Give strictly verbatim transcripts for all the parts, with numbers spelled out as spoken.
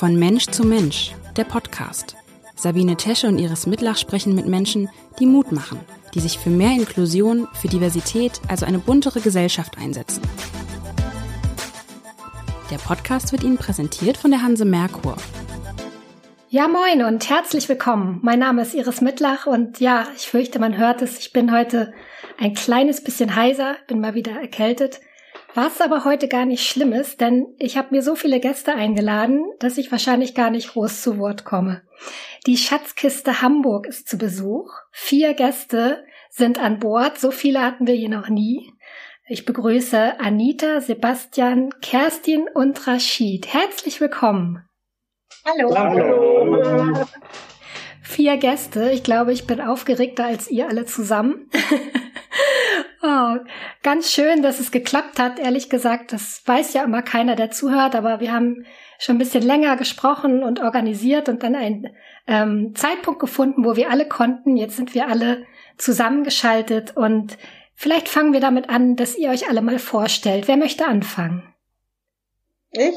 Von Mensch zu Mensch, der Podcast. Sabine Tesche und Iris Mittlach sprechen mit Menschen, die Mut machen, die sich für mehr Inklusion, für Diversität, also eine buntere Gesellschaft einsetzen. Der Podcast wird Ihnen präsentiert von der Hanse Merkur. Ja, moin und herzlich willkommen. Mein Name ist Iris Mittlach und ja, ich fürchte, man hört es, ich bin heute ein kleines bisschen heiser, bin mal wieder erkältet. Was aber heute gar nicht schlimm ist, denn ich habe mir so viele Gäste eingeladen, dass ich wahrscheinlich gar nicht groß zu Wort komme. Die Schatzkiste Hamburg ist zu Besuch. Vier Gäste sind an Bord, so viele hatten wir hier noch nie. Ich begrüße Anita, Sebastian, Kerstin und Rashid. Herzlich willkommen. Hallo. Hallo. Vier Gäste. Ich glaube, ich bin aufgeregter als ihr alle zusammen. Oh, ganz schön, dass es geklappt hat. Ehrlich gesagt, das weiß ja immer keiner, der zuhört. Aber wir haben schon ein bisschen länger gesprochen und organisiert und dann einen ähm, Zeitpunkt gefunden, wo wir alle konnten. Jetzt sind wir alle zusammengeschaltet und vielleicht fangen wir damit an, dass ihr euch alle mal vorstellt. Wer möchte anfangen? Ich?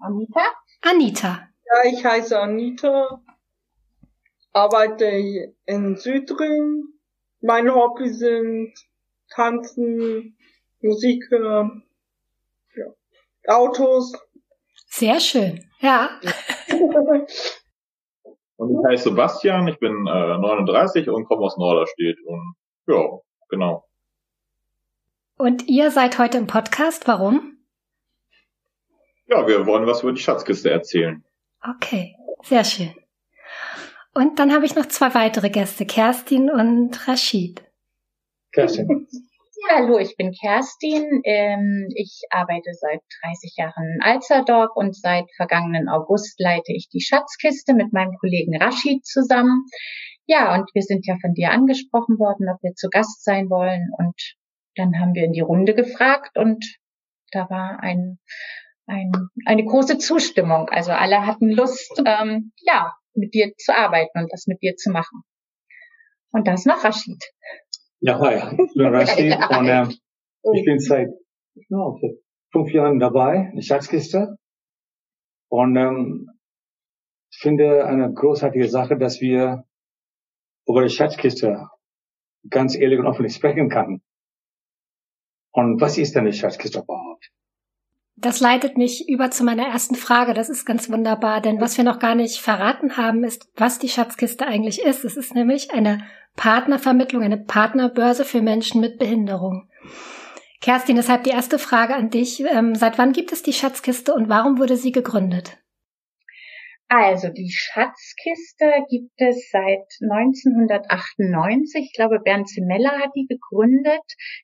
Anita? Anita. Ja, ich heiße Anita, arbeite in Südring. Meine Hobbys sind Tanzen, Musik, ja, Autos. Sehr schön, ja. Und ich heiße Sebastian, ich bin äh, neununddreißig und komme aus Norderstedt. Und ja, genau. Und ihr seid heute im Podcast, warum? Ja, wir wollen was über die Schatzkiste erzählen. Okay, sehr schön. Und dann habe ich noch zwei weitere Gäste, Kerstin und Rashid. Kerstin. Ja, hallo, ich bin Kerstin. Ähm, ich arbeite seit dreißig Jahren in Alsterdorf und seit vergangenen August leite ich die Schatzkiste mit meinem Kollegen Rashid zusammen. Ja, und wir sind ja von dir angesprochen worden, ob wir zu Gast sein wollen, und dann haben wir in die Runde gefragt und da war ein, ein, eine große Zustimmung. Also alle hatten Lust, ähm, ja, mit dir zu arbeiten und das mit dir zu machen. Und da ist noch Rashid. Ja, hi, ich bin Rashid. Und, äh, ich bin seit no, fünf Jahren dabei in der Schatzkiste. Und ähm, ich finde eine großartige Sache, dass wir über die Schatzkiste ganz ehrlich und offen sprechen können. Und was ist denn die Schatzkiste überhaupt? Das leitet mich über zu meiner ersten Frage. Das ist ganz wunderbar, denn was wir noch gar nicht verraten haben, ist, was die Schatzkiste eigentlich ist. Es ist nämlich eine Partnervermittlung, eine Partnerbörse für Menschen mit Behinderung. Kerstin, deshalb die erste Frage an dich. Seit wann gibt es die Schatzkiste und warum wurde sie gegründet? Also die Schatzkiste gibt es seit neunzehnhundertachtundneunzig. Ich glaube, Bernd Zimmeller hat die gegründet,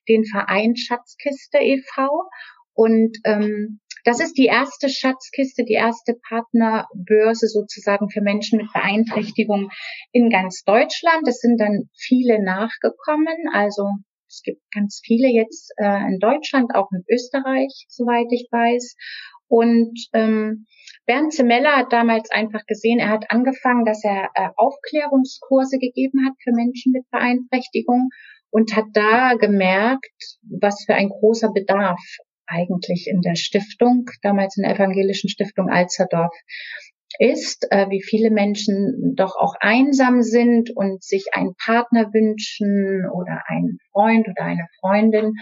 den Verein Schatzkiste e V. Und ähm, das ist die erste Schatzkiste, die erste Partnerbörse sozusagen für Menschen mit Beeinträchtigung in ganz Deutschland. Es sind dann viele nachgekommen, also es gibt ganz viele jetzt äh, in Deutschland, auch in Österreich, soweit ich weiß. Und ähm, Bernd Zimmeller hat damals einfach gesehen, er hat angefangen, dass er äh, Aufklärungskurse gegeben hat für Menschen mit Beeinträchtigung und hat da gemerkt, was für ein großer Bedarf eigentlich in der Stiftung, damals in der evangelischen Stiftung Alsterdorf, ist, äh, wie viele Menschen doch auch einsam sind und sich einen Partner wünschen oder einen Freund oder eine Freundin,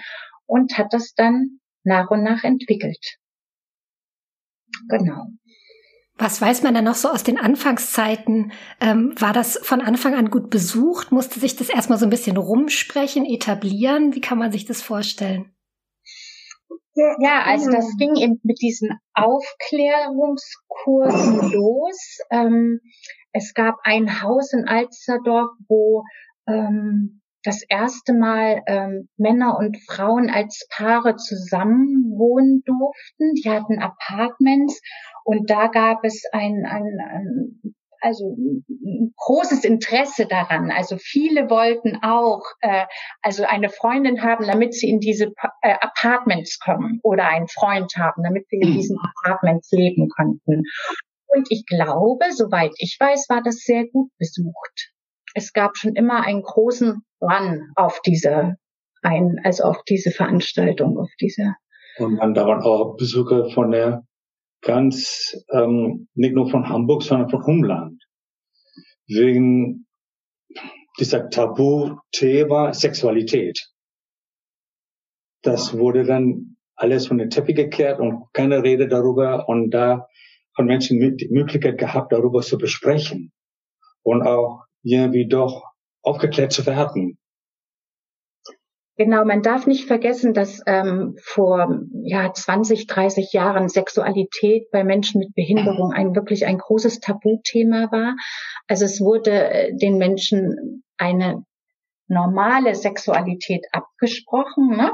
und hat das dann nach und nach entwickelt. Genau. Was weiß man denn noch so aus den Anfangszeiten? Ähm, war das von Anfang an gut besucht? Musste sich das erstmal so ein bisschen rumsprechen, etablieren? Wie kann man sich das vorstellen? Ja, also das ging eben mit diesen Aufklärungskursen los. Ähm, es gab ein Haus in Alsterdorf, wo ähm, das erste Mal ähm, Männer und Frauen als Paare zusammen wohnen durften. Die hatten Apartments und da gab es ein, ein, ein also ein großes Interesse daran. Also viele wollten auch äh, also eine Freundin haben, damit sie in diese äh, Apartments kommen, oder einen Freund haben, damit sie in diesen Apartments leben konnten. Und ich glaube, soweit ich weiß, war das sehr gut besucht. Es gab schon immer einen großen Run auf diese, ein, also auf diese Veranstaltung, auf diese. Und dann da waren auch Besucher von der ganz, ähm, nicht nur von Hamburg, sondern von Umland. Wegen dieser Tabuthema Sexualität. Das wurde dann alles von den Teppich gekehrt und keine Rede darüber. Und da haben Menschen die Möglichkeit gehabt, darüber zu besprechen. Und auch irgendwie doch aufgeklärt zu werden. Genau, man darf nicht vergessen, dass ähm, vor ja zwanzig, dreißig Jahren Sexualität bei Menschen mit Behinderung ein wirklich ein großes Tabuthema war. Also es wurde den Menschen eine normale Sexualität abgesprochen, ne?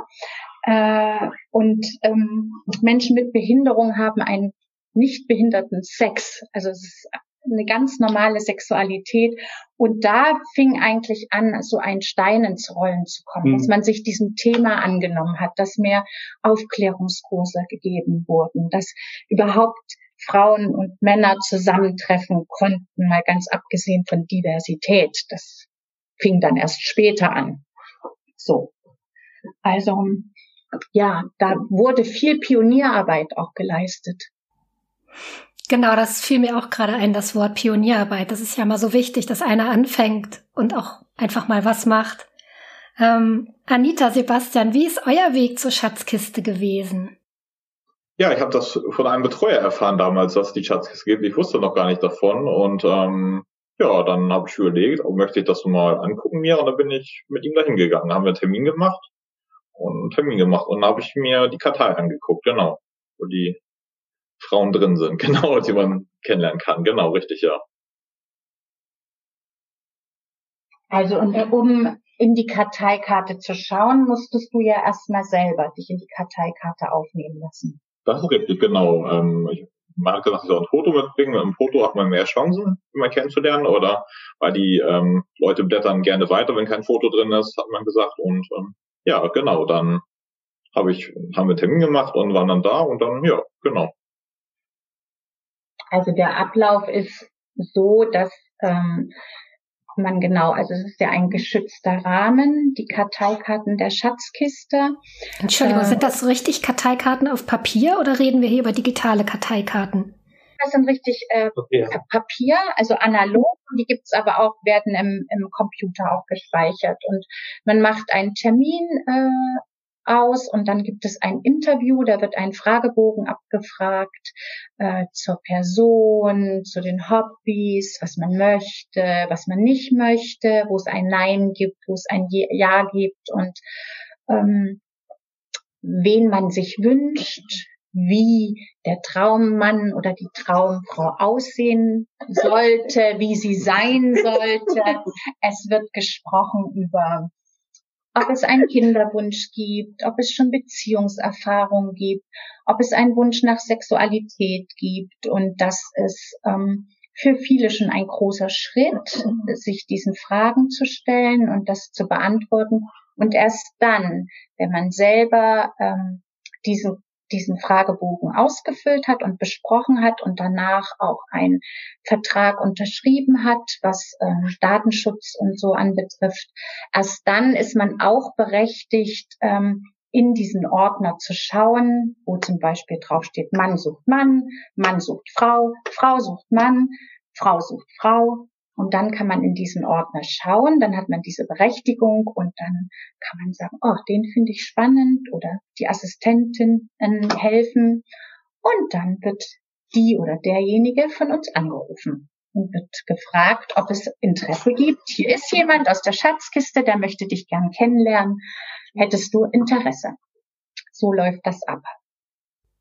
Äh, und ähm, Menschen mit Behinderung haben einen nicht behinderten Sex. Also es ist eine ganz normale Sexualität. Und da fing eigentlich an, so ein Stein ins Rollen zu kommen, mhm. dass man sich diesem Thema angenommen hat, dass mehr Aufklärungskurse gegeben wurden, dass überhaupt Frauen und Männer zusammentreffen konnten, mal ganz abgesehen von Diversität. Das fing dann erst später an. So. Also, ja, da wurde viel Pionierarbeit auch geleistet. Genau, das fiel mir auch gerade ein, das Wort Pionierarbeit. Das ist ja mal so wichtig, dass einer anfängt und auch einfach mal was macht. Ähm, Anita, Sebastian, wie ist euer Weg zur Schatzkiste gewesen? Ja, ich habe das von einem Betreuer erfahren damals, dass es die Schatzkiste gibt. Ich wusste noch gar nicht davon. Und ähm, ja, dann habe ich überlegt, möchte ich das mal angucken mir? Und dann bin ich mit ihm dahin gegangen. Da haben wir einen Termin gemacht und einen Termin gemacht. Und dann habe ich mir die Kartei angeguckt, genau, wo die Frauen drin sind, genau, die man kennenlernen kann, genau, richtig, ja. Also und um in die Karteikarte zu schauen, musstest du ja erstmal selber dich in die Karteikarte aufnehmen lassen. Das ist richtig, genau. Ähm, ich, man hat gesagt, ich soll ein Foto mitbringen, mit einem Foto hat man mehr Chancen, jemanden kennenzulernen, oder weil die ähm, Leute blättern gerne weiter, wenn kein Foto drin ist, hat man gesagt, und ähm, ja, genau, dann habe ich, haben wir einen Termin gemacht und waren dann da und dann, ja, genau. Also der Ablauf ist so, dass ähm, man genau, also es ist ja ein geschützter Rahmen, die Karteikarten der Schatzkiste. Entschuldigung, äh, sind das richtig Karteikarten auf Papier oder reden wir hier über digitale Karteikarten? Das sind richtig äh, Papier. Papier, also analog, die gibt's aber auch, werden im, im Computer auch gespeichert. Und man macht einen Termin äh, aus und dann gibt es ein Interview, da wird ein Fragebogen abgefragt äh, zur Person, zu den Hobbys, was man möchte, was man nicht möchte, wo es ein Nein gibt, wo es ein Ja gibt und ähm, wen man sich wünscht, wie der Traummann oder die Traumfrau aussehen sollte, wie sie sein sollte. Es wird gesprochen über ob es einen Kinderwunsch gibt, ob es schon Beziehungserfahrung gibt, ob es einen Wunsch nach Sexualität gibt. Und das ist ähm, für viele schon ein großer Schritt, sich diesen Fragen zu stellen und das zu beantworten. Und erst dann, wenn man selber ähm, diesen, diesen Fragebogen ausgefüllt hat und besprochen hat und danach auch einen Vertrag unterschrieben hat, was ähm, Datenschutz und so anbetrifft, erst dann ist man auch berechtigt, ähm, in diesen Ordner zu schauen, wo zum Beispiel draufsteht, Mann sucht Mann, Mann sucht Frau, Frau sucht Mann, Frau sucht Frau. Und dann kann man in diesen Ordner schauen, dann hat man diese Berechtigung und dann kann man sagen, oh, den finde ich spannend oder die Assistentin helfen. Und dann wird die oder derjenige von uns angerufen und wird gefragt, ob es Interesse gibt. Hier ist jemand aus der Schatzkiste, der möchte dich gern kennenlernen. Hättest du Interesse? So läuft das ab.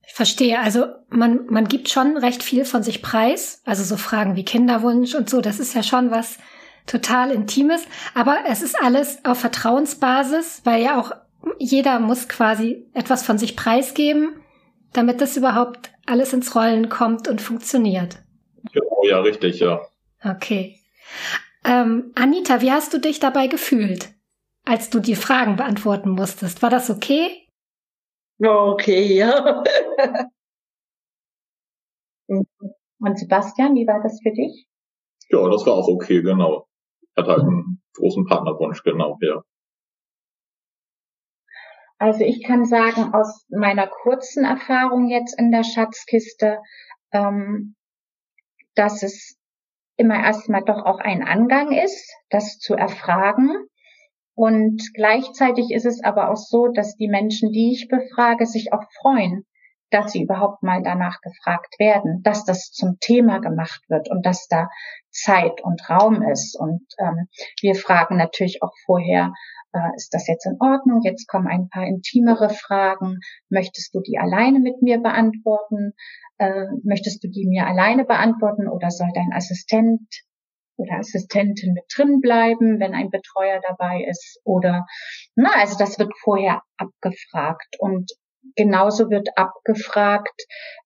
Ich verstehe, also man man gibt schon recht viel von sich preis, also so Fragen wie Kinderwunsch und so, das ist ja schon was total Intimes, aber es ist alles auf Vertrauensbasis, weil ja auch jeder muss quasi etwas von sich preisgeben, damit das überhaupt alles ins Rollen kommt und funktioniert. Genau, ja, richtig, ja. Okay. Ähm, Anita, wie hast du dich dabei gefühlt, als du die Fragen beantworten musstest? War das okay? Okay, ja. Und Sebastian, wie war das für dich? Ja, das war auch okay, genau. Hat halt einen großen Partnerwunsch, genau, ja. Also ich kann sagen, aus meiner kurzen Erfahrung jetzt in der Schatzkiste, ähm, dass es immer erstmal doch auch ein Angang ist, das zu erfragen. Und gleichzeitig ist es aber auch so, dass die Menschen, die ich befrage, sich auch freuen, dass sie überhaupt mal danach gefragt werden, dass das zum Thema gemacht wird und dass da Zeit und Raum ist. Und ähm, wir fragen natürlich auch vorher, äh, ist das jetzt in Ordnung? Jetzt kommen ein paar intimere Fragen. Möchtest du die alleine mit mir beantworten? Äh, möchtest du die mir alleine beantworten oder soll dein Assistent oder Assistentin mit drin bleiben, wenn ein Betreuer dabei ist? Oder na, also das wird vorher abgefragt. Und genauso wird abgefragt,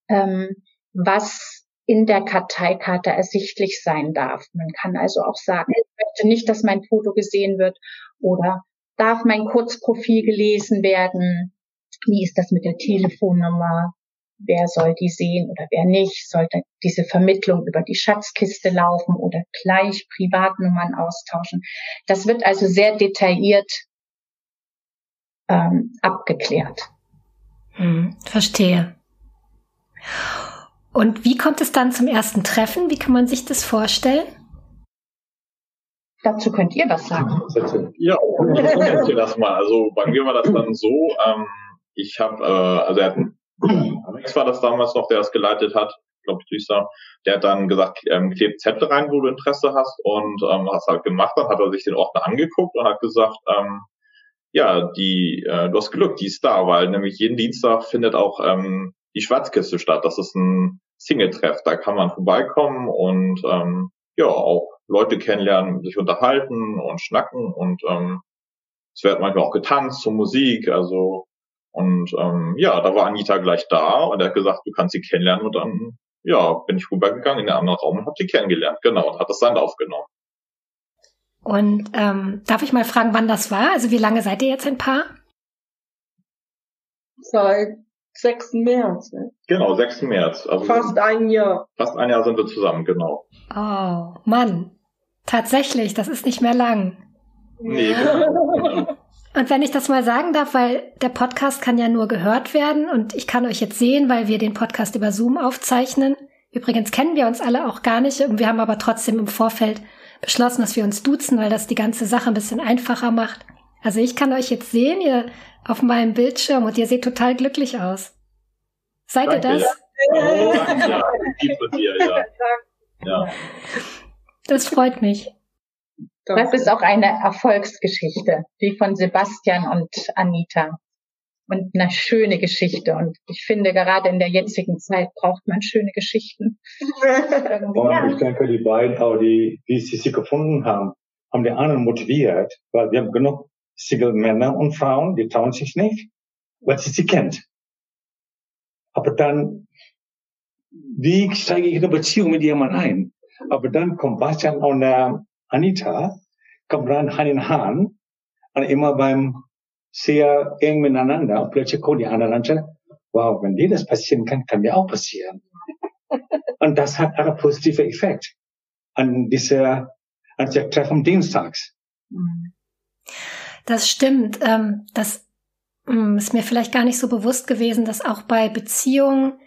ähm, was in der Karteikarte ersichtlich sein darf. Man kann also auch sagen, ich möchte nicht, dass mein Foto gesehen wird oder darf mein Kurzprofil gelesen werden? Wie ist das mit der Telefonnummer? Wer soll die sehen oder wer nicht? Sollte diese Vermittlung über die Schatzkiste laufen oder gleich Privatnummern austauschen? Das wird also sehr detailliert ähm, abgeklärt. Hm, verstehe. Und wie kommt es dann zum ersten Treffen? Wie kann man sich das vorstellen? Dazu könnt ihr was sagen. Ja, ich das mal. Also bei mir war das dann so, ähm, ich habe, äh, also er hat, Alex war das damals noch, der das geleitet hat, glaube ich, Düster. Der hat dann gesagt, ähm, klebt Zettel rein, wo du Interesse hast, und ähm, hat es halt gemacht. Dann hat er sich den Ordner angeguckt und hat gesagt, ähm, ja, die, äh, du hast Glück, die ist da, weil nämlich jeden Dienstag findet auch ähm, die Schatzkiste statt. Das ist ein Single-Treff, da kann man vorbeikommen und ähm, ja, auch Leute kennenlernen, sich unterhalten und schnacken, und ähm, es wird manchmal auch getanzt zur Musik, also und ähm, ja, da war Anita gleich da und er hat gesagt, du kannst sie kennenlernen, und dann ja, bin ich rübergegangen in den anderen Raum und habe sie kennengelernt, genau, und hat das dann aufgenommen. Und ähm, darf ich mal fragen, wann das war? Also wie lange seid ihr jetzt ein Paar? Seit sechsten März. Ne? Genau, sechsten März. Also fast ein Jahr. Fast ein Jahr sind wir zusammen, genau. Oh, Mann. Tatsächlich, das ist nicht mehr lang. Nee, genau. Und wenn ich das mal sagen darf, weil der Podcast kann ja nur gehört werden und ich kann euch jetzt sehen, weil wir den Podcast über Zoom aufzeichnen. Übrigens kennen wir uns alle auch gar nicht. Wir haben aber trotzdem im Vorfeld beschlossen, dass wir uns duzen, weil das die ganze Sache ein bisschen einfacher macht. Also ich kann euch jetzt sehen, ihr auf meinem Bildschirm, und ihr seht total glücklich aus. Seid danke, ihr das? Ja. Oh, ja. Dir, ja. Ja. Das freut mich. Das ist auch eine Erfolgsgeschichte, die von Sebastian und Anita. Und eine schöne Geschichte. Und ich finde, gerade in der jetzigen Zeit braucht man schöne Geschichten. Und ja. Ich denke, die beiden, auch die, die sie gefunden haben, haben die anderen motiviert, weil wir haben genug Single-Männer und Frauen, die trauen sich nicht, weil sie sie kennt. Aber dann, wie steige ich in eine Beziehung mit jemandem ein? Aber dann kommt Bastian und äh, Anita, kommen dann Hand in Hand, und immer beim sehr eng miteinander, und plötzlich kommen die anderen und sagen, wow, wenn dir das passieren kann, kann mir auch passieren. Und das hat einen positiven Effekt an dieser, an dieser Treffen dienstags. Das stimmt. Das ist mir vielleicht gar nicht so bewusst gewesen, dass auch bei Beziehungen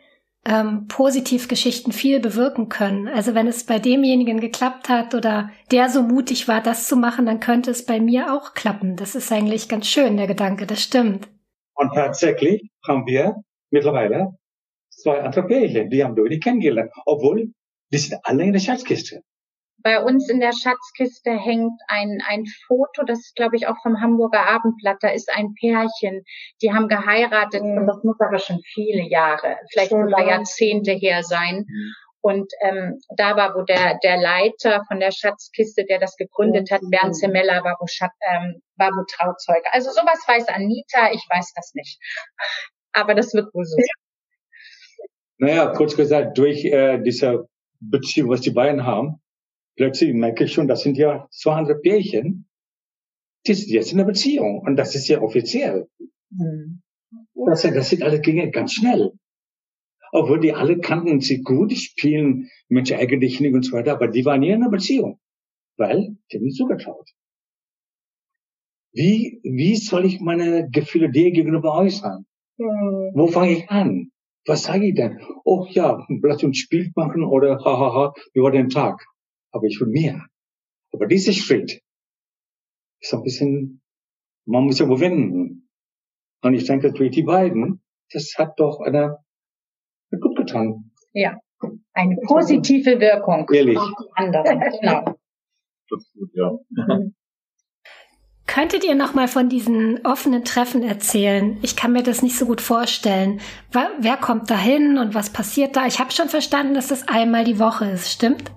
positiv Geschichten viel bewirken können. Also wenn es bei demjenigen geklappt hat oder der so mutig war, das zu machen, dann könnte es bei mir auch klappen. Das ist eigentlich ganz schön, der Gedanke, das stimmt. Und tatsächlich haben wir mittlerweile zwei andere Pärchen, die haben wir die kennengelernt, obwohl die sind alle in der Schatzkiste. Bei uns in der Schatzkiste hängt ein ein Foto, das ist, glaube ich, auch vom Hamburger Abendblatt. Da ist ein Pärchen, die haben geheiratet, mhm. und das muss aber schon viele Jahre, vielleicht schon sogar Jahrzehnte her sein. Mhm. Und ähm, da war, wo der der Leiter von der Schatzkiste, der das gegründet mhm. hat, Bernd Zimmeller, war wo, Schatz, ähm, war wo Trauzeuge. Also sowas weiß Anita, ich weiß das nicht. Aber das wird wohl so. Naja, kurz gesagt, durch äh, diese Beziehung, was die beiden haben, plötzlich merke ich schon, das sind ja zweihundert Pärchen, die sind jetzt in einer Beziehung. Und das ist ja offiziell. Mhm. Das, das sind alle Dinge ganz schnell. Obwohl die alle kannten sie gut, spielen Mensch eigentlich nicht und so weiter, aber die waren nie in einer Beziehung. Weil die haben ihnen zugetraut. Wie, wie soll ich meine Gefühle dir gegenüber äußern? Mhm. Wo fange ich an? Was sage ich denn? Oh ja, lass uns Spiel machen oder hahaha, wie war den Tag? Aber ich will mehr. Aber dieser Schritt ist ein bisschen, man muss ja überwinden. Und ich denke, durch die beiden, das hat doch eine, eine gut getan. Ja, eine positive Wirkung. Ehrlich. Auf die anderen, genau. Das ist gut, ja. Mhm. Könntet ihr noch mal von diesen offenen Treffen erzählen? Ich kann mir das nicht so gut vorstellen. Wer kommt da hin und was passiert da? Ich habe schon verstanden, dass das einmal die Woche ist, stimmt?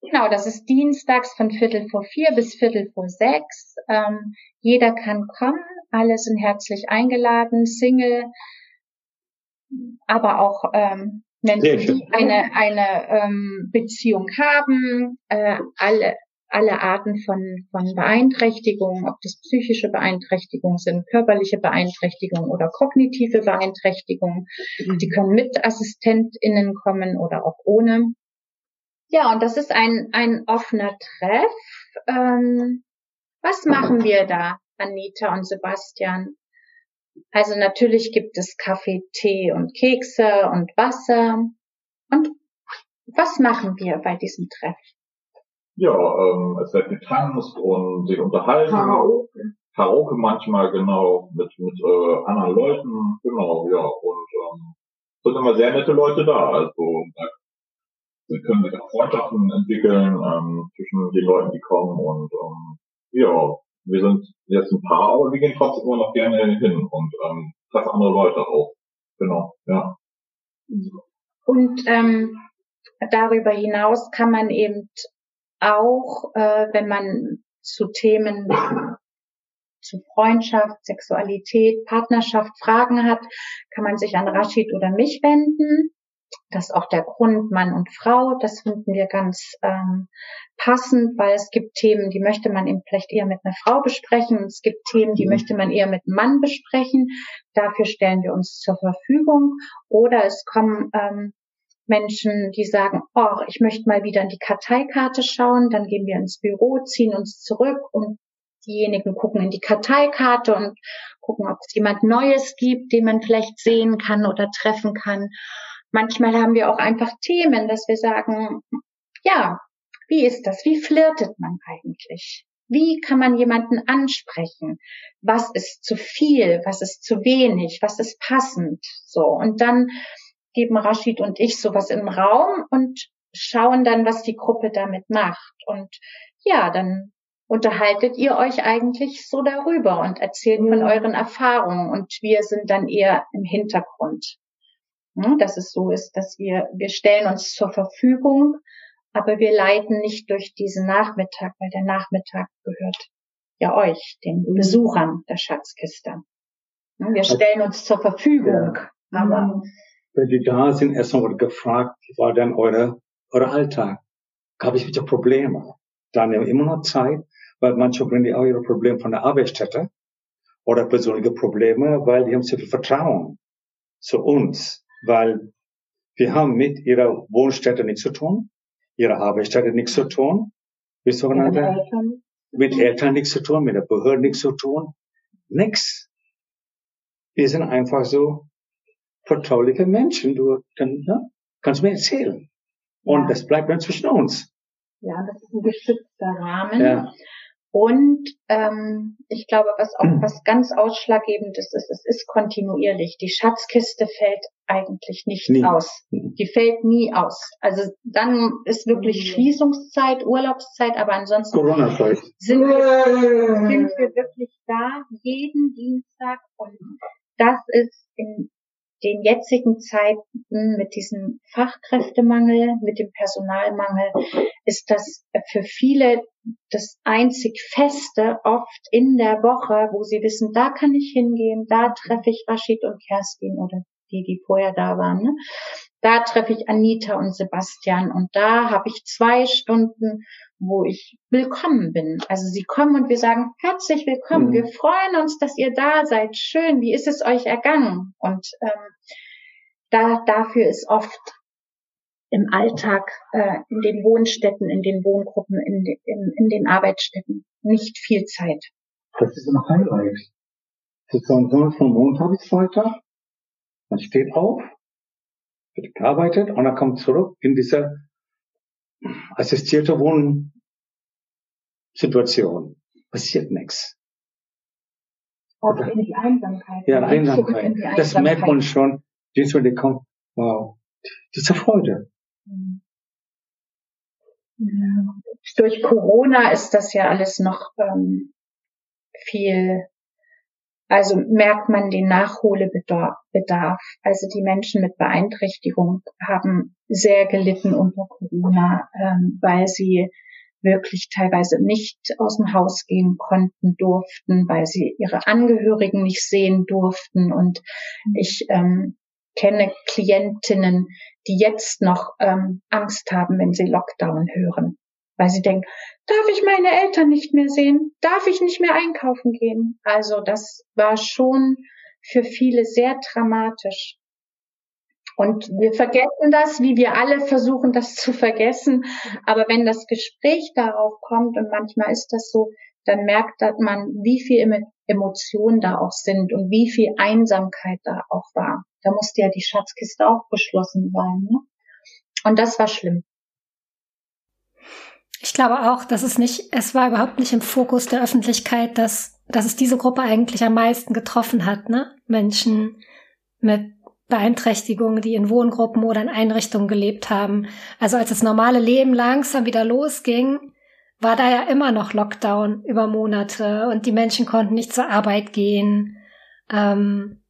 Genau, das ist dienstags von Viertel vor vier bis Viertel vor sechs. Ähm, jeder kann kommen, alle sind herzlich eingeladen, Single, aber auch ähm, Menschen, die eine, eine ähm, Beziehung haben, äh, alle alle Arten von, von Beeinträchtigungen, ob das psychische Beeinträchtigungen sind, körperliche Beeinträchtigungen oder kognitive Beeinträchtigungen. Mhm. Die können mit AssistentInnen kommen oder auch ohne. Ja, und das ist ein, ein offener Treff. Ähm, was machen wir da, Anita und Sebastian? Also natürlich gibt es Kaffee, Tee und Kekse und Wasser. Und was machen wir bei diesem Treff? Ja, ähm, es wird getanzt und sich unterhalten. Karaoke. Karaoke manchmal, genau, mit mit äh, anderen Leuten, genau, ja. Und ähm, es sind immer sehr nette Leute da. Also da können sich auch Freundschaften entwickeln ähm, zwischen den Leuten, die kommen. Und ähm, ja, wir sind jetzt ein Paar, aber wir gehen trotzdem immer noch gerne hin und ähm, treffen andere Leute auch. Genau, ja. Und ähm, darüber hinaus kann man eben auch äh, wenn man zu Themen zu Freundschaft, Sexualität, Partnerschaft Fragen hat, kann man sich an Rashid oder mich wenden. Das ist auch der Grund Mann und Frau. Das finden wir ganz ähm, passend, weil es gibt Themen, die möchte man eben vielleicht eher mit einer Frau besprechen. Es gibt Themen, die möchte man eher mit einem Mann besprechen. Dafür stellen wir uns zur Verfügung. Oder es kommen ähm, Menschen, die sagen, oh, ich möchte mal wieder in die Karteikarte schauen, dann gehen wir ins Büro, ziehen uns zurück und diejenigen gucken in die Karteikarte und gucken, ob es jemand Neues gibt, den man vielleicht sehen kann oder treffen kann. Manchmal haben wir auch einfach Themen, dass wir sagen, ja, wie ist das? Wie flirtet man eigentlich? Wie kann man jemanden ansprechen? Was ist zu viel? Was ist zu wenig? Was ist passend? So, und dann geben Rashid und ich sowas im Raum und schauen dann, was die Gruppe damit macht. Und ja, dann unterhaltet ihr euch eigentlich so darüber und erzählt mhm. von euren Erfahrungen. Und wir sind dann eher im Hintergrund. Ja, dass es so ist, dass wir, wir stellen uns zur Verfügung, aber wir leiten nicht durch diesen Nachmittag, weil der Nachmittag gehört ja euch, den mhm. Besuchern der Schatzkiste. Ja, wir stellen uns zur Verfügung, ja. aber wenn die da sind, erstmal gefragt, wie war denn eure, eure Alltag? Gab es wieder Probleme? Dann nehmen wir immer noch Zeit, weil manche bringen auch ihre Probleme von der Arbeitsstätte oder persönliche Probleme, weil die haben so viel Vertrauen zu uns, weil wir haben mit ihrer Wohnstätte nichts zu tun, ihrer Arbeitsstätte nichts zu tun, mit, Eltern. mit Eltern nichts zu tun, mit der Behörde nichts zu tun, nichts. Wir sind einfach so vertrauliche Menschen, du dann, ne, kannst mir erzählen. Und ja. das bleibt dann zwischen uns. Ja, das ist ein geschützter Rahmen. Ja. Und ähm, ich glaube, was auch was ganz ausschlaggebendes ist, es ist kontinuierlich. Die Schatzkiste fällt eigentlich nicht nie. aus. Die fällt nie aus. Also dann ist wirklich Schließungszeit, Urlaubszeit, aber ansonsten Corona-Zeit. Sind, wir, sind wir wirklich da, jeden Dienstag. Und das ist in den jetzigen Zeiten mit diesem Fachkräftemangel, mit dem Personalmangel, ist das für viele das einzig Feste oft in der Woche, wo sie wissen, da kann ich hingehen, da treffe ich Rashid und Kerstin oder die, die vorher da waren. Ne? Da treffe ich Anita und Sebastian und da habe ich zwei Stunden, wo ich willkommen bin. Also sie kommen und wir sagen, herzlich willkommen, mhm. wir freuen uns, dass ihr da seid, schön, wie ist es euch ergangen? Und ähm, da dafür ist oft im Alltag, äh, in den Wohnstätten, in den Wohngruppen, in, de, in, in den Arbeitsstätten nicht viel Zeit. Das ist ein Highlight. Sozusagen Sonntag und Montag bis Freitag. Man steht auf, wird gearbeitet und dann kommt zurück in diese assistierte Wohnsituation. Passiert nichts. Also in die Einsamkeit. Ja, Einsamkeit. Das merkt man schon. Die Leute kommen, wow, diese Freude. Mhm. Ja. Durch Corona ist das ja alles noch ähm, viel, also merkt man den Nachholbedarf. Also die Menschen mit Beeinträchtigung haben sehr gelitten unter Corona, ähm, weil sie wirklich teilweise nicht aus dem Haus gehen konnten, durften, weil sie ihre Angehörigen nicht sehen durften. Und ich ähm, kenne Klientinnen, die jetzt noch ähm, Angst haben, wenn sie Lockdown hören. Weil sie denken, darf ich meine Eltern nicht mehr sehen? Darf ich nicht mehr einkaufen gehen? Also das war schon für viele sehr dramatisch. Und wir vergessen das, wie wir alle versuchen, das zu vergessen. Aber wenn das Gespräch darauf kommt, und manchmal ist das so, dann merkt man, wie viel Emotionen da auch sind und wie viel Einsamkeit da auch war. Da musste ja die Schatzkiste auch geschlossen sein, ne? Und das war schlimm. Ich glaube auch, dass es nicht, es war überhaupt nicht im Fokus der Öffentlichkeit, dass, dass es diese Gruppe eigentlich am meisten getroffen hat, ne? Menschen mit Beeinträchtigungen, die in Wohngruppen oder in Einrichtungen gelebt haben. Also als das normale Leben langsam wieder losging, war da ja immer noch Lockdown über Monate und die Menschen konnten nicht zur Arbeit gehen. Ähm,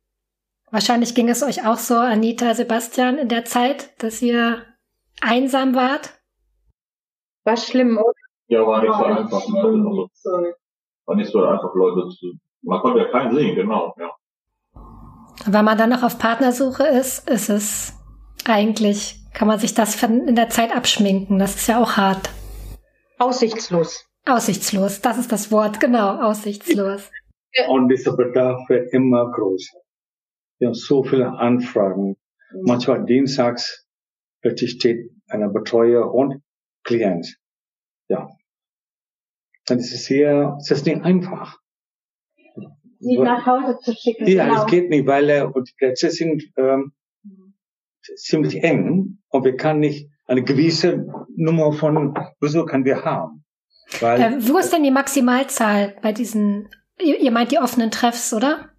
wahrscheinlich ging es euch auch so, Anita, Sebastian, in der Zeit, dass ihr einsam wart. War schlimm, oder? Ja, war nicht so einfach. Ne? Also, war nicht so einfach, Leute zu... Man konnte ja keinen sehen, genau, ja. Wenn man dann noch auf Partnersuche ist, ist es eigentlich... Kann man sich das in der Zeit abschminken. Das ist ja auch hart. Aussichtslos. Aussichtslos, das ist das Wort, genau, aussichtslos. Und dieser Bedarf wird immer größer. Wir haben so viele Anfragen. Mhm. Manchmal dienstags plötzlich steht einer Betreuer und Klient, ja. Dann ist es sehr, es ist nicht einfach. Sie nach Hause zu schicken. Ja, genau. Das geht nicht, weil äh, die Plätze sind ähm, ziemlich eng und wir können nicht eine gewisse Nummer von Besuchern wir haben. Weil, äh, wo ist denn die Maximalzahl bei diesen, ihr, ihr meint die offenen Treffs, oder?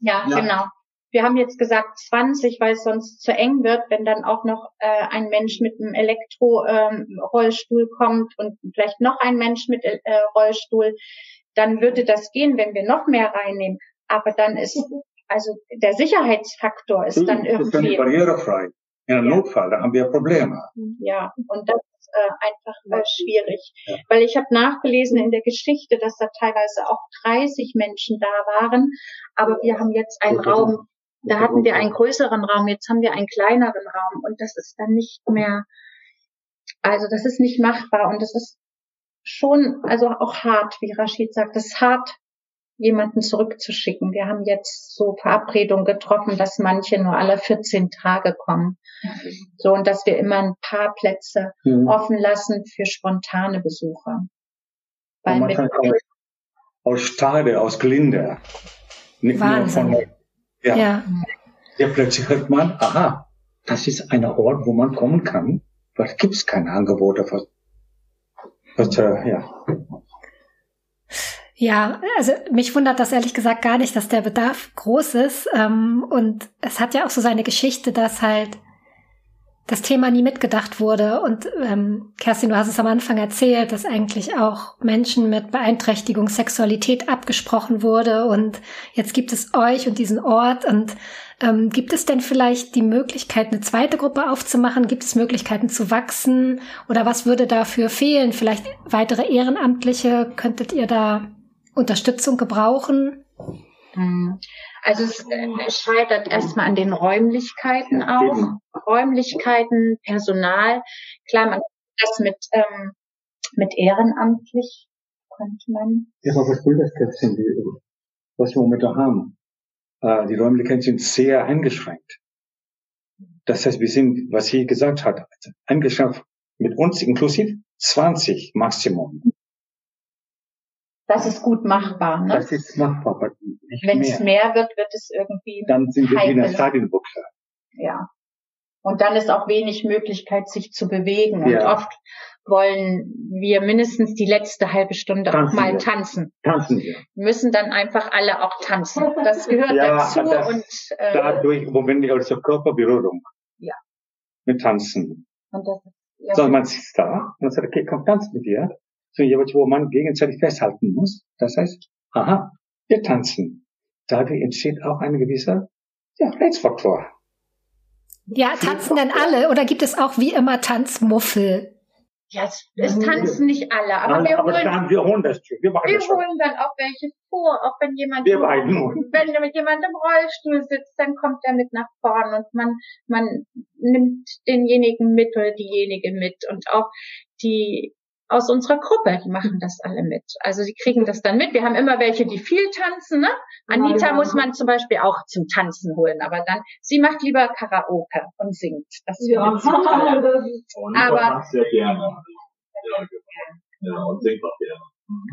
Ja, ja, genau. Wir haben jetzt gesagt zwanzig, weil es sonst zu eng wird, wenn dann auch noch äh, ein Mensch mit einem Elektro-Rollstuhl ähm, kommt und vielleicht noch ein Mensch mit äh, Rollstuhl, dann würde das gehen, wenn wir noch mehr reinnehmen. Aber dann ist, also der Sicherheitsfaktor ist dann irgendwie... Das ist dann barrierefrei. In einem ja. Notfall, da haben wir Probleme. Ja, und das ist äh, einfach äh, schwierig. Ja. Weil ich habe nachgelesen in der Geschichte, dass da teilweise auch dreißig Menschen da waren. Aber wir haben jetzt einen das Raum... Da hatten wir einen größeren Raum, jetzt haben wir einen kleineren Raum und das ist dann nicht mehr, also das ist nicht machbar und das ist schon, also auch hart, wie Rashid sagt, es ist hart, jemanden zurückzuschicken. Wir haben jetzt so Verabredungen getroffen, dass manche nur alle vierzehn Tage kommen. So, und dass wir immer ein paar Plätze mhm. offen lassen für spontane Besucher. Weil man kann aus, aus Stade, aus Glinde, nicht Wahnsinn. Nur von... Ja. Ja. Ja, plötzlich hört man, aha, das ist ein Ort, wo man kommen kann. Vielleicht gibt es keine Angebote. Für, für, ja. ja, also mich wundert das ehrlich gesagt gar nicht, dass der Bedarf groß ist. Und es hat ja auch so seine Geschichte, dass halt das Thema nie mitgedacht wurde. Und ähm, Kerstin, du hast es am Anfang erzählt, dass eigentlich auch Menschen mit Beeinträchtigung Sexualität abgesprochen wurde. Und jetzt gibt es euch und diesen Ort. Und ähm, gibt es denn vielleicht die Möglichkeit, eine zweite Gruppe aufzumachen? Gibt es Möglichkeiten zu wachsen? Oder was würde dafür fehlen? Vielleicht weitere Ehrenamtliche? Könntet ihr da Unterstützung gebrauchen? Mhm. Also es äh, scheitert erstmal an den Räumlichkeiten auch. Räumlichkeiten, Personal. Klar, man kann das mit, ähm, mit ehrenamtlich, könnte man. Ja, aber was will das Kästchen, was wir momentan haben? Äh, die Räumlichkeiten sind sehr eingeschränkt. Das heißt, wir sind, was sie gesagt hat, eingeschränkt mit uns inklusiv zwanzig Maximum. Das ist gut machbar, ne? Das ist machbar, aber nicht mehr. Wenn es mehr wird, wird es irgendwie dann sind wir in der Stadionbuchse. Ja. Und dann ist auch wenig Möglichkeit, sich zu bewegen. Ja. Und oft wollen wir mindestens die letzte halbe Stunde tanzen auch mal wir. tanzen. Tanzen wir. Müssen dann einfach alle auch tanzen. Das gehört ja dazu. Das, und äh, dadurch, womöglich also Körperberührung. Ja. Mit Tanzen. Und das ist, ja, so, man sitzt da und sagt, okay, komm, tanz mit dir. So, jeweils, wo man gegenseitig festhalten muss. Das heißt, aha, wir tanzen. Dadurch entsteht auch ein gewisser, ja, Reizfaktor. Ja, tanzen dann alle? Oder gibt es auch wie immer Tanzmuffel? Ja, es, es tanzen nicht alle, aber Nein, wir aber holen, dann, wir holen das schon. Wir, wir das holen schon. Dann auch welche vor, auch wenn jemand, wir wenn mit jemandem im Rollstuhl sitzt, dann kommt er mit nach vorn und man, man nimmt denjenigen mit oder diejenige mit und auch die aus unserer Gruppe, die machen das alle mit. Also sie kriegen das dann mit. Wir haben immer welche, die viel tanzen, ne? Anita ja, muss man zum Beispiel auch zum Tanzen holen, aber dann, sie macht lieber Karaoke und singt. Das ist ja total. Aber sehr gerne. Ja, ja, und singt auch gerne.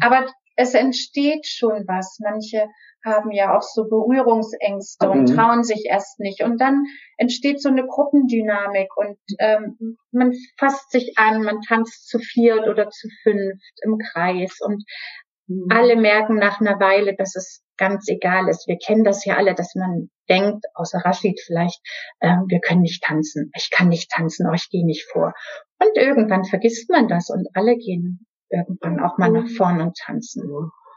Aber es entsteht schon was. Manche haben ja auch so Berührungsängste mhm. und trauen sich erst nicht. Und dann entsteht so eine Gruppendynamik und ähm, man fasst sich an, man tanzt zu viert oder zu fünft im Kreis. Und mhm. alle merken nach einer Weile, dass es ganz egal ist. Wir kennen das ja alle, dass man denkt, außer Rashid vielleicht, ähm, wir können nicht tanzen. Ich kann nicht tanzen, oh, ich gehe nicht vor. Und irgendwann vergisst man das und alle gehen irgendwann auch mal nach vorne und tanzen.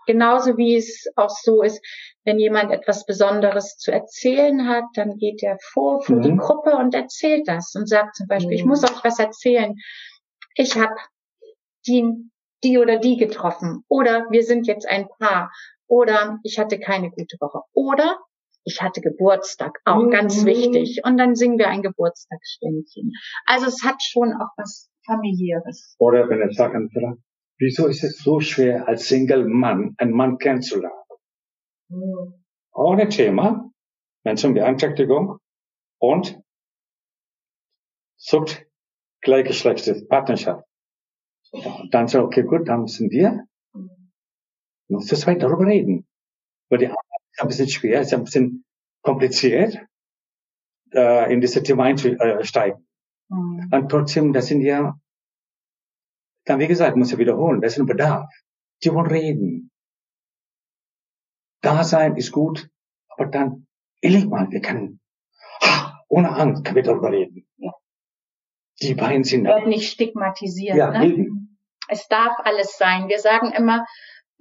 Genauso wie es auch so ist, wenn jemand etwas Besonderes zu erzählen hat, dann geht er vor für mhm. die Gruppe und erzählt das und sagt zum Beispiel, mhm. ich muss euch was erzählen. Ich habe die, die oder die getroffen. Oder wir sind jetzt ein Paar. Oder ich hatte keine gute Woche. Oder ich hatte Geburtstag, auch mhm. ganz wichtig. Und dann singen wir ein Geburtstagsständchen. Also es hat schon auch was Familiäres. Oder wenn er sagt, wieso ist es so schwer, als Single-Mann einen Mann kennenzulernen? Mhm. Auch ein Thema, Menschen Beeinträchtigung und sucht gleichgeschlechtliche Partnerschaft. Und dann sagt, okay, gut, dann müssen wir noch zu zweit darüber reden. Weil die Arbeit ist ein bisschen schwer, ist ein bisschen kompliziert, äh, in dieses Thema einzusteigen. Mhm. Und trotzdem, das sind ja dann, wie gesagt, muss ich wiederholen, das ist ein Bedarf. Die wollen reden. Dasein ist gut, aber dann, ehrlich mal, wir können, ohne Angst, können wir darüber reden. Ja. Die beiden sind da. Wird nicht stigmatisiert, ja, ne? Eben. Es darf alles sein. Wir sagen immer,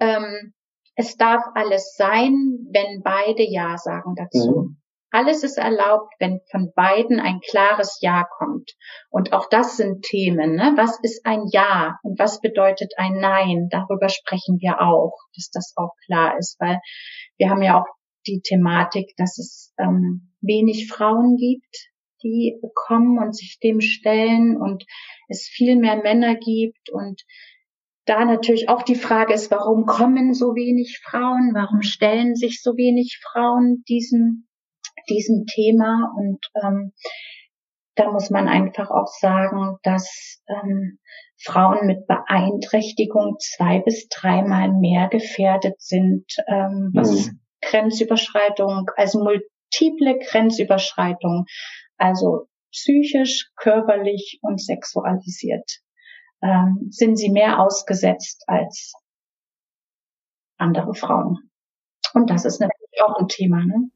ähm, es darf alles sein, wenn beide Ja sagen dazu. Mhm. Alles ist erlaubt, wenn von beiden ein klares Ja kommt. Und auch das sind Themen, ne? Was ist ein Ja und was bedeutet ein Nein? Darüber sprechen wir auch, dass das auch klar ist, weil wir haben ja auch die Thematik, dass es ähm, wenig Frauen gibt, die kommen und sich dem stellen und es viel mehr Männer gibt und da natürlich auch die Frage ist, warum kommen so wenig Frauen? Warum stellen sich so wenig Frauen diesen diesem Thema und ähm, da muss man einfach auch sagen, dass ähm, Frauen mit Beeinträchtigung zwei bis dreimal mehr gefährdet sind, ähm, mhm. was Grenzüberschreitung, also multiple Grenzüberschreitung, also psychisch, körperlich und sexualisiert, ähm, sind sie mehr ausgesetzt als andere Frauen. Und das ist natürlich auch ein Thema, ne?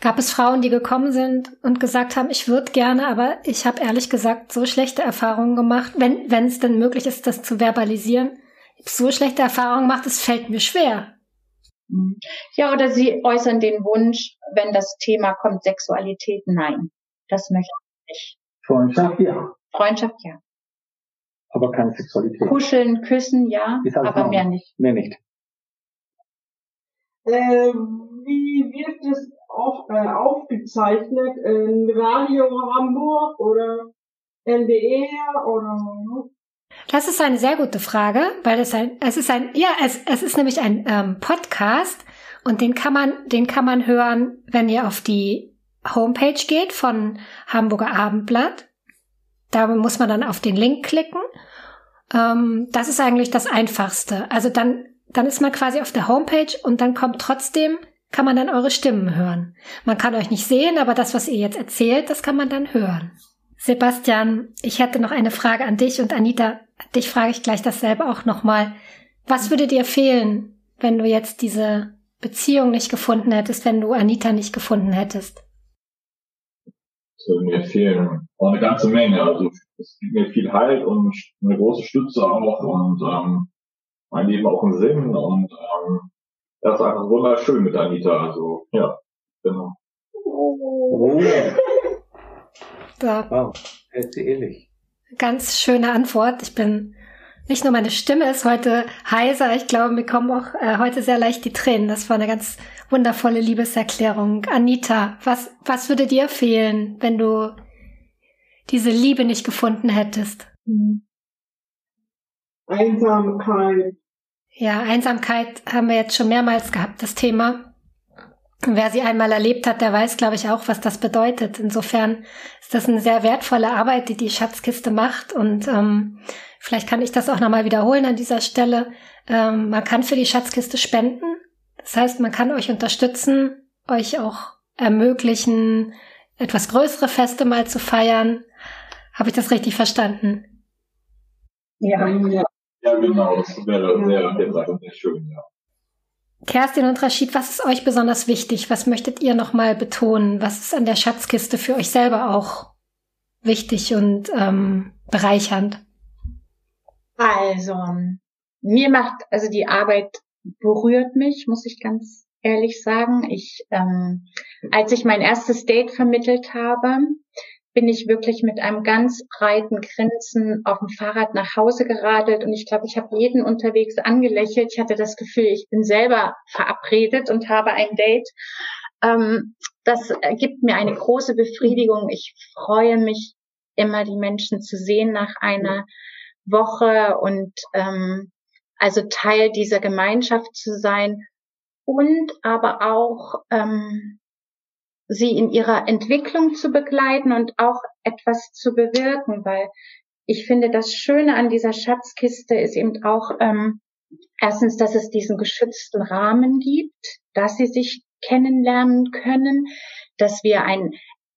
Gab es Frauen, die gekommen sind und gesagt haben, ich würde gerne, aber ich habe ehrlich gesagt so schlechte Erfahrungen gemacht, wenn wenn es denn möglich ist, das zu verbalisieren, so schlechte Erfahrungen gemacht, es fällt mir schwer. Ja, oder sie äußern den Wunsch, wenn das Thema kommt, Sexualität, nein, das möchte ich nicht. Freundschaft, ja. Freundschaft, ja. Aber keine Sexualität. Kuscheln, küssen, ja, aber mehr nicht. Mehr nicht. Äh, wie wird das auf, äh, aufgezeichnet? In Radio Hamburg oder N D R oder? Das ist eine sehr gute Frage, weil es ein, es ist ein, ja, es, es ist nämlich ein ähm, Podcast und den kann man, den kann man hören, wenn ihr auf die Homepage geht von Hamburger Abendblatt. Da muss man dann auf den Link klicken. Ähm, das ist eigentlich das Einfachste. Also dann Dann ist man quasi auf der Homepage und dann kommt trotzdem, kann man dann eure Stimmen hören. Man kann euch nicht sehen, aber das, was ihr jetzt erzählt, das kann man dann hören. Sebastian, ich hätte noch eine Frage an dich und Anita, dich frage ich gleich dasselbe auch nochmal. Was würde dir fehlen, wenn du jetzt diese Beziehung nicht gefunden hättest, wenn du Anita nicht gefunden hättest? Das würde mir fehlen. Auch eine ganze Menge. Also es gibt mir viel Halt und eine große Stütze auch und ähm, mein Leben auch einen Sinn und ähm, das ist einfach wunderschön mit Anita. Also ja, genau. Oh. Da. Wow, ist sie ähnlich. Ganz schöne Antwort. Ich bin nicht nur meine Stimme ist heute heiser, ich glaube, mir kommen auch äh, heute sehr leicht die Tränen. Das war eine ganz wundervolle Liebeserklärung. Anita, was, was würde dir fehlen, wenn du diese Liebe nicht gefunden hättest? Mhm. Einsamkeit. Ja, Einsamkeit haben wir jetzt schon mehrmals gehabt, das Thema. Und wer sie einmal erlebt hat, der weiß, glaube ich, auch, was das bedeutet. Insofern ist das eine sehr wertvolle Arbeit, die die Schatzkiste macht und ähm, vielleicht kann ich das auch nochmal wiederholen an dieser Stelle. Ähm, man kann für die Schatzkiste spenden. Das heißt, man kann euch unterstützen, euch auch ermöglichen, etwas größere Feste mal zu feiern. Habe ich das richtig verstanden? Ja, ja, ja genau. Das wäre ja. sehr, sehr, sehr schön, ja. Kerstin und Rashid, was ist euch besonders wichtig? Was möchtet ihr nochmal betonen? Was ist an der Schatzkiste für euch selber auch wichtig und ähm, bereichernd? Also, mir macht, also die Arbeit berührt mich, muss ich ganz ehrlich sagen. Ich, ähm, als ich mein erstes Date vermittelt habe, bin ich wirklich mit einem ganz breiten Grinsen auf dem Fahrrad nach Hause geradelt und ich glaube, ich habe jeden unterwegs angelächelt. Ich hatte das Gefühl, ich bin selber verabredet und habe ein Date. Ähm, das gibt mir eine große Befriedigung. Ich freue mich immer, die Menschen zu sehen nach einer Woche und ähm, also Teil dieser Gemeinschaft zu sein und aber auch ähm, sie in ihrer Entwicklung zu begleiten und auch etwas zu bewirken, weil ich finde, das Schöne an dieser Schatzkiste ist eben auch ähm, erstens, dass es diesen geschützten Rahmen gibt, dass sie sich kennenlernen können, dass wir ein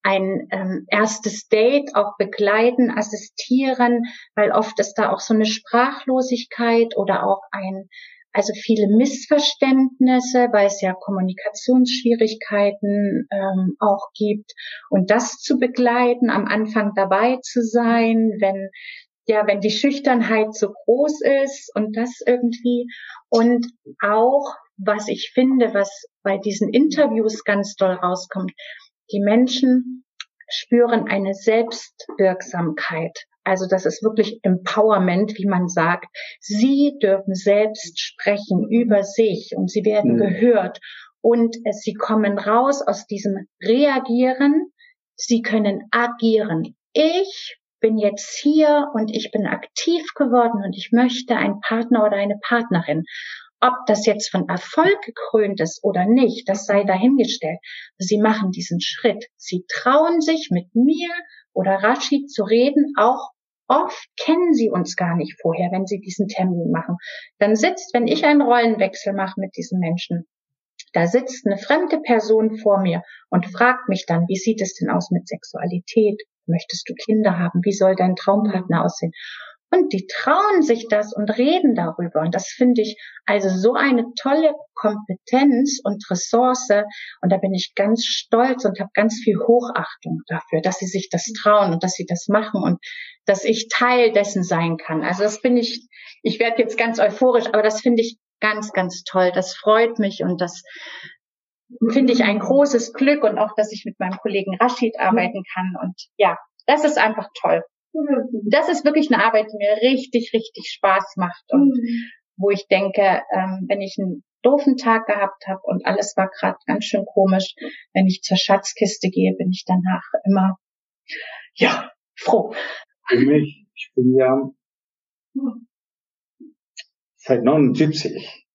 ein ähm, erstes Date auch begleiten, assistieren, weil oft ist da auch so eine Sprachlosigkeit oder auch ein, also viele Missverständnisse, weil es ja Kommunikationsschwierigkeiten ähm, auch gibt. Und das zu begleiten, am Anfang dabei zu sein, wenn, ja, wenn die Schüchternheit so groß ist und das irgendwie. Und auch, was ich finde, was bei diesen Interviews ganz doll rauskommt, die Menschen spüren eine Selbstwirksamkeit. Also das ist wirklich Empowerment, wie man sagt. Sie dürfen selbst sprechen über sich und sie werden mhm. gehört. Und es, sie kommen raus aus diesem Reagieren. Sie können agieren. Ich bin jetzt hier und ich bin aktiv geworden und ich möchte einen Partner oder eine Partnerin. Ob das jetzt von Erfolg gekrönt ist oder nicht, das sei dahingestellt. Sie machen diesen Schritt. Sie trauen sich, mit mir oder Rashid zu reden. Auch oft kennen sie uns gar nicht vorher, wenn sie diesen Termin machen. Dann sitzt, wenn ich einen Rollenwechsel mache mit diesen Menschen, da sitzt eine fremde Person vor mir und fragt mich dann, wie sieht es denn aus mit Sexualität? Möchtest du Kinder haben? Wie soll dein Traumpartner aussehen? Und die trauen sich das und reden darüber. Und das finde ich also so eine tolle Kompetenz und Ressource. Und da bin ich ganz stolz und habe ganz viel Hochachtung dafür, dass sie sich das trauen und dass sie das machen und dass ich Teil dessen sein kann. Also das bin ich, ich werde jetzt ganz euphorisch, aber das finde ich ganz, ganz toll. Das freut mich und das finde ich ein großes Glück und auch, dass ich mit meinem Kollegen Rashid arbeiten kann. Und ja, das ist einfach toll. Das ist wirklich eine Arbeit, die mir richtig, richtig Spaß macht und mhm. wo ich denke, ähm, wenn ich einen doofen Tag gehabt habe und alles war gerade ganz schön komisch, wenn ich zur Schatzkiste gehe, bin ich danach immer, ja, froh. Für mich, ich bin ja seit neunundsiebzig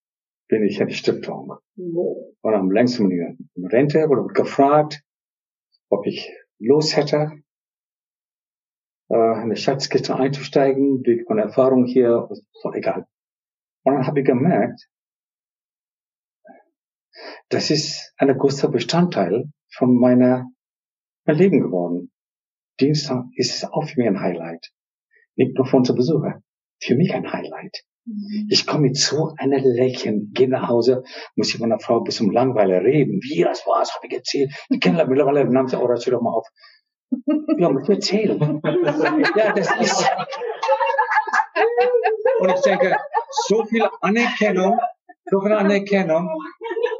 bin ich ja die Stiftung mhm. und am längsten in Rente wurde gefragt, ob ich Lust hätte, in der Schatzkiste einzusteigen, durch meine Erfahrung hier, ist doch egal. Und dann habe ich gemerkt, Das ist ein großer Bestandteil von meiner, mein Leben geworden. Dienstag ist auch für mich ein Highlight. Nicht nur für unsere Besucher. Für mich ein Highlight. Ich komme mit so einer Lächeln, gehe nach Hause, muss ich mit meiner Frau bis zum Langweiler reden. Wie, das war's, hab ich erzählt. Die Kinder mittlerweile nahmen sie, oh, das hört doch mal auf. Ja, muss ich erzählen. Ja, das ist... Und ich denke, so viel Anerkennung, so viel Anerkennung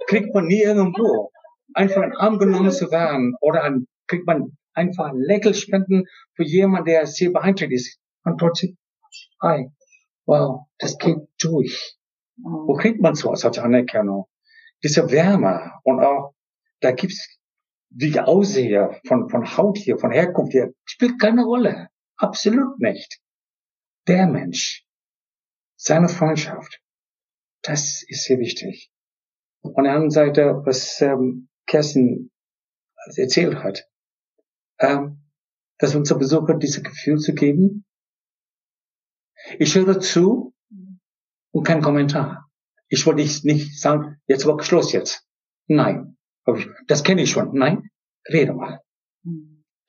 kriegt man nie irgendwo. Einfach in den Arm genommen zu werden oder an, kriegt man einfach ein Lächeln spenden für jemanden, der sehr beeinträchtigt ist. Und trotzdem, hi. Wow, das geht durch. Wo kriegt man so solche Anerkennung? Diese Wärme und auch, da gibt's die Aussehe von, von Haut hier, von Herkunft hier, spielt keine Rolle. Absolut nicht. Der Mensch, seine Freundschaft, das ist sehr wichtig. Und an der anderen Seite, was ähm, Kerstin erzählt hat, ähm, dass unser Besucher dieses Gefühl zu geben, ich höre zu und kein Kommentar. Ich wollte nicht, nicht sagen, jetzt war Schluss jetzt. Nein. Das kenne ich schon. Nein, rede mal.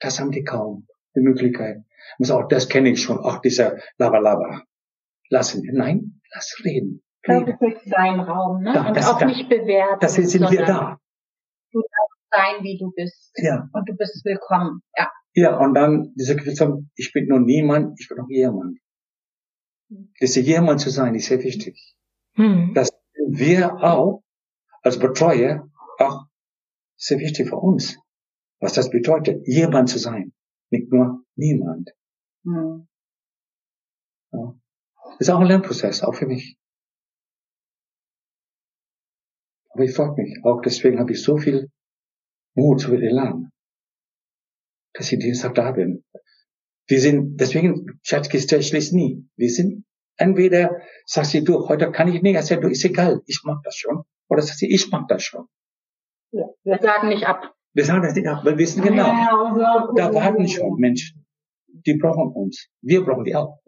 Das haben die kaum, die Möglichkeit. Und so, das kenne ich schon, auch dieser Labalaba. Lass ihn. Nein, lass reden. Rede. Das ist dein Raum, ne? Da, und das, auch da, nicht bewerten. Das sind wir da. Du darfst sein, wie du bist. Ja. Und du bist willkommen. Ja. Ja, und dann diese Gefühl, ich bin nur niemand, ich bin noch jemand. Dass jemand zu sein, ist sehr wichtig. Hm. Das sind wir auch als Betreuer auch sehr wichtig für uns. Was das bedeutet, jemand zu sein, nicht nur niemand. Hm. Ja. Das ist auch ein Lernprozess, auch für mich. Aber ich freue mich. Auch deswegen habe ich so viel Mut, so viel Elan, dass ich Dienstag da bin. Wir sind, deswegen, Schatzkiste schließt nie. Wir sind, entweder sagst du, heute kann ich nicht, also, du, ist egal, ich mag das schon. Oder sagst du, ich mag das schon. Ja, wir sagen nicht ab. Wir sagen das nicht ab, weil wir wissen genau, ja, da warten schon Menschen. Die brauchen uns. Wir brauchen die auch.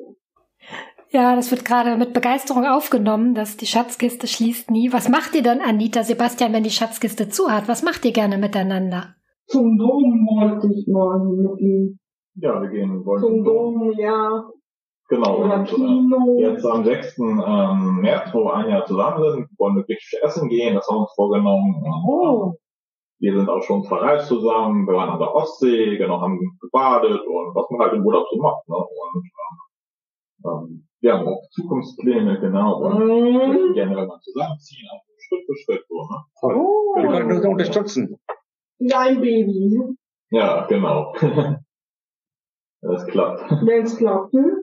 Ja, das wird gerade mit Begeisterung aufgenommen, dass die Schatzkiste schließt nie. Was macht ihr denn, Anita, Sebastian, wenn die Schatzkiste zu hat? Was macht ihr gerne miteinander? Zum Dom wollte ich morgen mit ihm. Ja, wir gehen wollen zum Dom, ja. Genau. Und, Kino. Äh, jetzt am sechsten Ähm, März, wo wir ein Jahr zusammen sind, wollen wir wirklich essen gehen. Das haben wir uns vorgenommen. Oh. Wir sind auch schon verreist zusammen. Wir waren an der Ostsee, genau, haben gebadet und was man halt im Urlaub so macht. Ne? Und ähm, wir haben auch Zukunftspläne, genau. Und mm. gerne, wenn wir zusammenziehen, also Schritt für Schritt. So, ne? Toll. Oh. Wir können uns unterstützen. Nein, Baby. Ja, genau. Das klappt. Wenn es klappt, ne?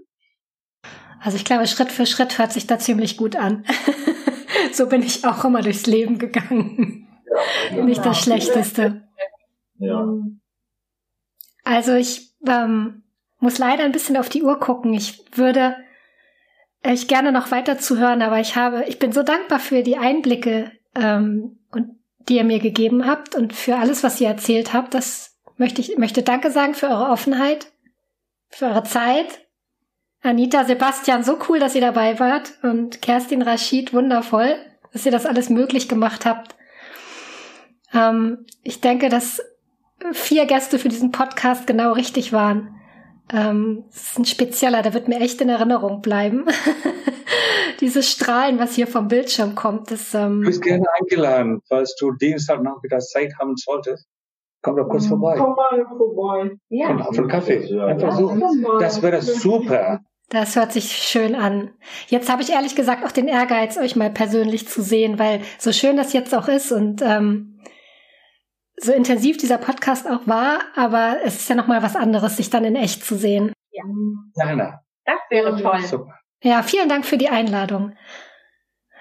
Also ich glaube, Schritt für Schritt hört sich da ziemlich gut an. So bin ich auch immer durchs Leben gegangen. Ja, nicht das Schlechteste. Ja. Also ich ähm, muss leider ein bisschen auf die Uhr gucken. Ich würde ich gerne noch weiter zuhören, aber ich habe, ich bin so dankbar für die Einblicke, ähm, und die ihr mir gegeben habt und für alles, was ihr erzählt habt. Das möchte ich möchte Danke sagen für eure Offenheit, für eure Zeit. Anita, Sebastian, so cool, dass ihr dabei wart. Und Kerstin, Rashid, wundervoll, dass ihr das alles möglich gemacht habt. Ähm, ich denke, dass vier Gäste für diesen Podcast genau richtig waren. Ähm, das ist ein spezieller, der wird mir echt in Erinnerung bleiben. Dieses Strahlen, was hier vom Bildschirm kommt. Das, ähm, du bist gerne eingeladen, falls du Dienstagnachmittag Zeit haben solltest. Komm doch kurz vorbei. Komm mal vorbei. Ja. Komm auf einen Kaffee. Einfach so. Das wäre super. Das hört sich schön an. Jetzt habe ich ehrlich gesagt auch den Ehrgeiz, euch mal persönlich zu sehen, weil so schön das jetzt auch ist und ähm, so intensiv dieser Podcast auch war, aber es ist ja nochmal was anderes, sich dann in echt zu sehen. Ja. Jana. Das wäre toll. Super. Ja, vielen Dank für die Einladung.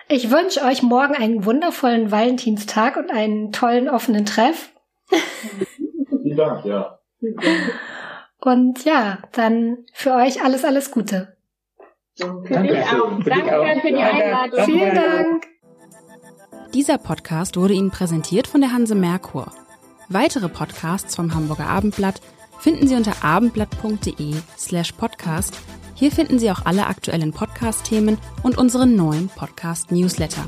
Ich wünsche euch morgen einen wundervollen Valentinstag und einen tollen offenen Treff. Vielen Dank, ja. Und ja, dann für euch alles, alles Gute. Für Danke. Dich auch. Für Danke dich auch. Für die Einladung. Danke. Vielen Dank. Dieser Podcast wurde Ihnen präsentiert von der Hanse Merkur. Weitere Podcasts vom Hamburger Abendblatt finden Sie unter abendblatt.de slash podcast. Hier finden Sie auch alle aktuellen Podcast-Themen und unseren neuen Podcast-Newsletter.